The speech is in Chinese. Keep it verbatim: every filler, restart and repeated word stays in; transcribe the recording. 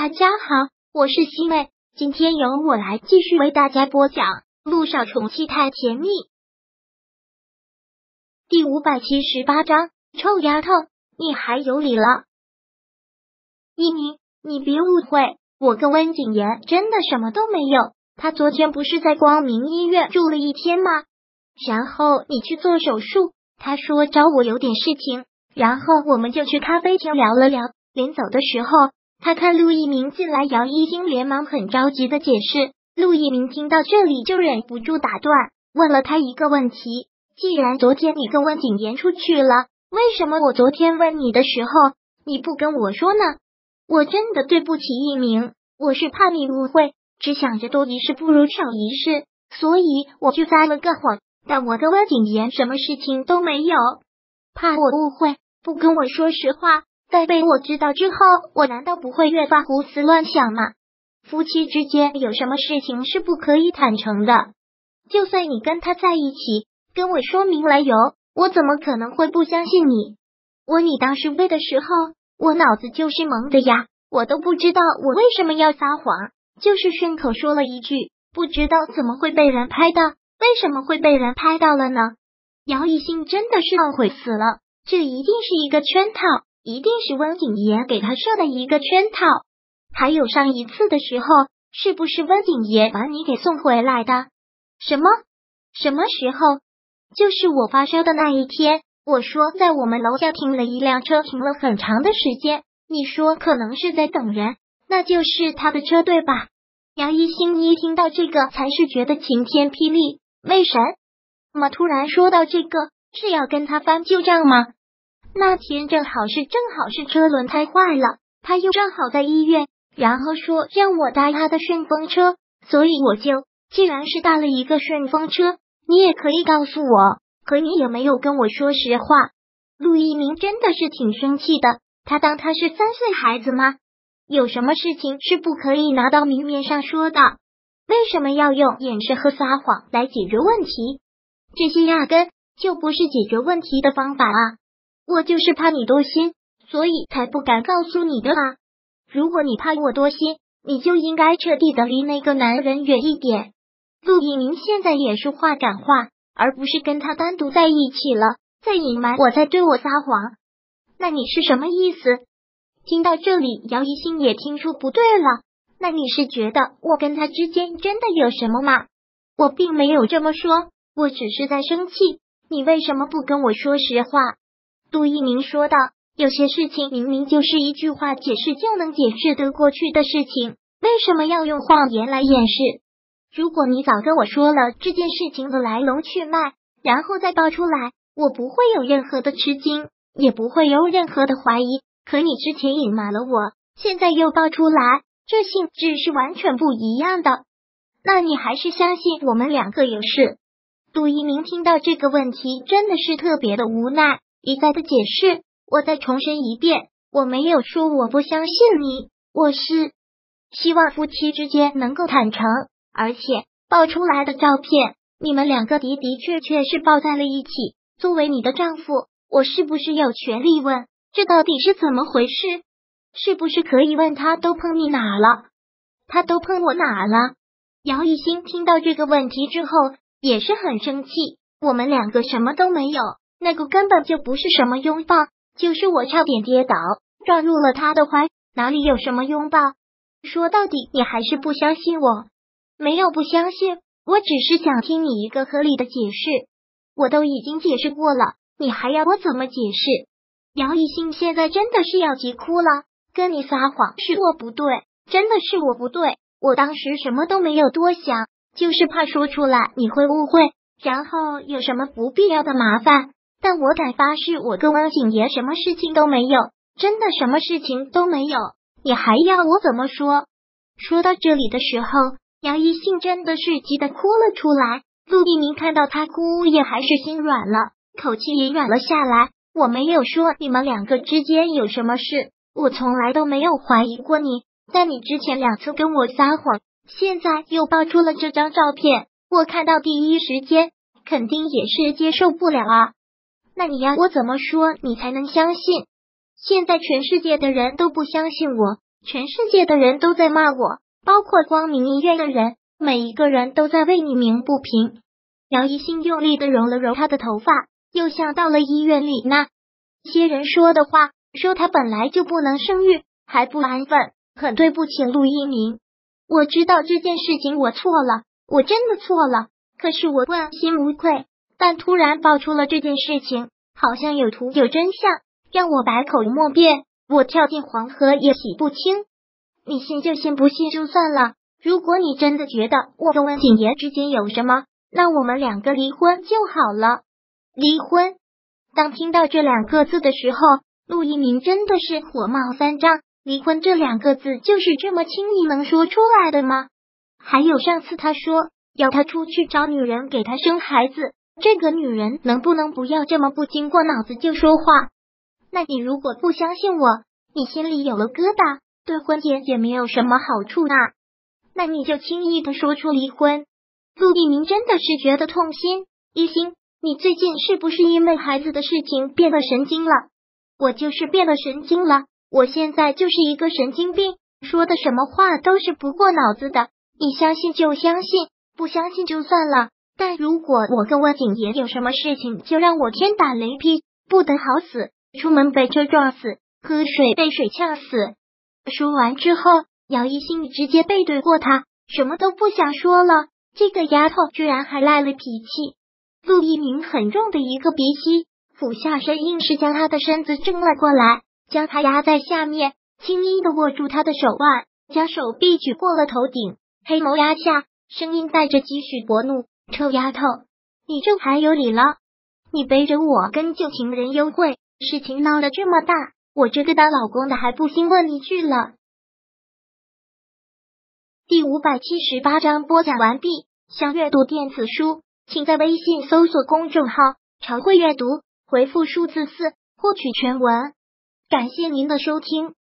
大家好，我是西妹，今天由我来继续为大家播讲《陆少宠妻太甜蜜》第五百七十八章。臭丫头，你还有理了？一鸣，你别误会，我跟温景言真的什么都没有。他昨天不是在光明医院住了一天吗？然后你去做手术，他说找我有点事情，然后我们就去咖啡厅聊了聊。临走的时候，他看陆一鸣进来，姚一星连忙很着急的解释。陆一鸣听到这里就忍不住打断，问了他一个问题：既然昨天你跟温景言出去了，为什么我昨天问你的时候，你不跟我说呢？我真的对不起一鸣，我是怕你误会，只想着多一事不如少一事，所以我就撒了个谎。但我跟温景言什么事情都没有，怕我误会，不跟我说实话，在被我知道之后，我难道不会越发胡思乱想吗？夫妻之间有什么事情是不可以坦诚的？就算你跟他在一起，跟我说明来由，我怎么可能会不相信你？我你当时背的时候，我脑子就是蒙的呀，我都不知道我为什么要撒谎，就是顺口说了一句，不知道怎么会被人拍到。为什么会被人拍到了呢？姚一星真的是懊悔死了，这一定是一个圈套，一定是温景言给他设的一个圈套。还有上一次的时候，是不是温景言把你给送回来的？什么？什么时候？就是我发烧的那一天，我说在我们楼下停了一辆车，停了很长的时间，你说可能是在等人，那就是他的车对吧？姚一星一听到这个才是觉得晴天霹雳。为什么突然说到这个，是要跟他翻旧账吗？那天正好是正好是车轮胎坏了，他又正好在医院，然后说让我搭他的顺风车，所以我就，既然是搭了一个顺风车，你也可以告诉我，可你也没有跟我说实话。陆一鸣真的是挺生气的，他当他是三岁孩子吗？有什么事情是不可以拿到明面上说的？为什么要用掩饰和撒谎来解决问题？这些压根就不是解决问题的方法啊！我就是怕你多心，所以才不敢告诉你的啊！如果你怕我多心，你就应该彻底的离那个男人远一点。陆一鸣现在也是话赶话，而不是跟他单独在一起了，在隐瞒我在对我撒谎。那你是什么意思？听到这里，姚一星也听出不对了。那你是觉得我跟他之间真的有什么吗？我并没有这么说，我只是在生气，你为什么不跟我说实话？杜一鸣说道，有些事情明明就是一句话解释就能解释得过去的事情，为什么要用谎言来掩饰？如果你早跟我说了这件事情的来龙去脉，然后再爆出来，我不会有任何的吃惊，也不会有任何的怀疑，可你之前隐瞒了我，现在又爆出来，这性质是完全不一样的。那你还是相信我们两个有事？杜一鸣听到这个问题真的是特别的无奈，一再的解释。我再重申一遍，我没有说我不相信你，我是希望夫妻之间能够坦诚，而且爆出来的照片，你们两个的的确确是抱在了一起，作为你的丈夫，我是不是有权利问这到底是怎么回事？是不是可以问他都碰你哪了？他都碰我哪了？姚一星听到这个问题之后也是很生气，我们两个什么都没有，那个根本就不是什么拥抱，就是我差点跌倒，撞入了他的怀，哪里有什么拥抱？说到底你还是不相信我。没有不相信，我只是想听你一个合理的解释。我都已经解释过了，你还要我怎么解释？姚一星现在真的是要急哭了。跟你撒谎是我不对，真的是我不对，我当时什么都没有多想，就是怕说出来你会误会，然后有什么不必要的麻烦。但我敢发誓，我跟温景言什么事情都没有，真的什么事情都没有，你还要我怎么说？说到这里的时候，姚一信真的是急得哭了出来，陆一鸣看到他哭也还是心软了，口气也软了下来。我没有说你们两个之间有什么事，我从来都没有怀疑过你，但你之前两次跟我撒谎，现在又爆出了这张照片，我看到第一时间肯定也是接受不了啊。那你要我怎么说你才能相信？现在全世界的人都不相信我，全世界的人都在骂我，包括光明医院的人，每一个人都在为你鸣不平。”姚一新用力的揉了揉他的头发，又想到了医院里那些人说的话，说他本来就不能生育，还不安分，很对不起陆一鸣。我知道这件事情我错了，我真的错了，可是我问心无愧。但突然爆出了这件事情，好像有图有真相，让我百口莫辩，我跳进黄河也洗不清。你信就信，不信就算了。如果你真的觉得我跟景言之间有什么，那我们两个离婚就好了。离婚？当听到这两个字的时候，陆一鸣真的是火冒三丈。离婚这两个字就是这么轻易能说出来的吗？还有上次他说要他出去找女人给他生孩子，这个女人能不能不要这么不经过脑子就说话？那你如果不相信我，你心里有了疙瘩，对婚结也没有什么好处啊。那你就轻易的说出离婚。陆一鸣真的是觉得痛心，一心，你最近是不是因为孩子的事情变得神经了？我就是变得神经了，我现在就是一个神经病，说的什么话都是不过脑子的，你相信就相信，不相信就算了。但如果我跟温景言有什么事情，就让我天打雷劈，不得好死，出门被车撞死，喝水被水呛死。说完之后，姚一新直接背对过他，什么都不想说了。这个丫头居然还赖了脾气。陆一鸣很重的一个鼻息，俯下身硬是将他的身子挣了过来，将他压在下面，轻易的握住他的手腕，将手臂举过了头顶，黑眸压下，声音带着几许薄怒。臭丫头，你这还有理了？你背着我跟旧情人幽会，事情闹得这么大，我这个当老公的还不兴问一句了。第五百七十八章播讲完毕。想阅读电子书，请在微信搜索公众号常会阅读，回复数字四获取全文。感谢您的收听。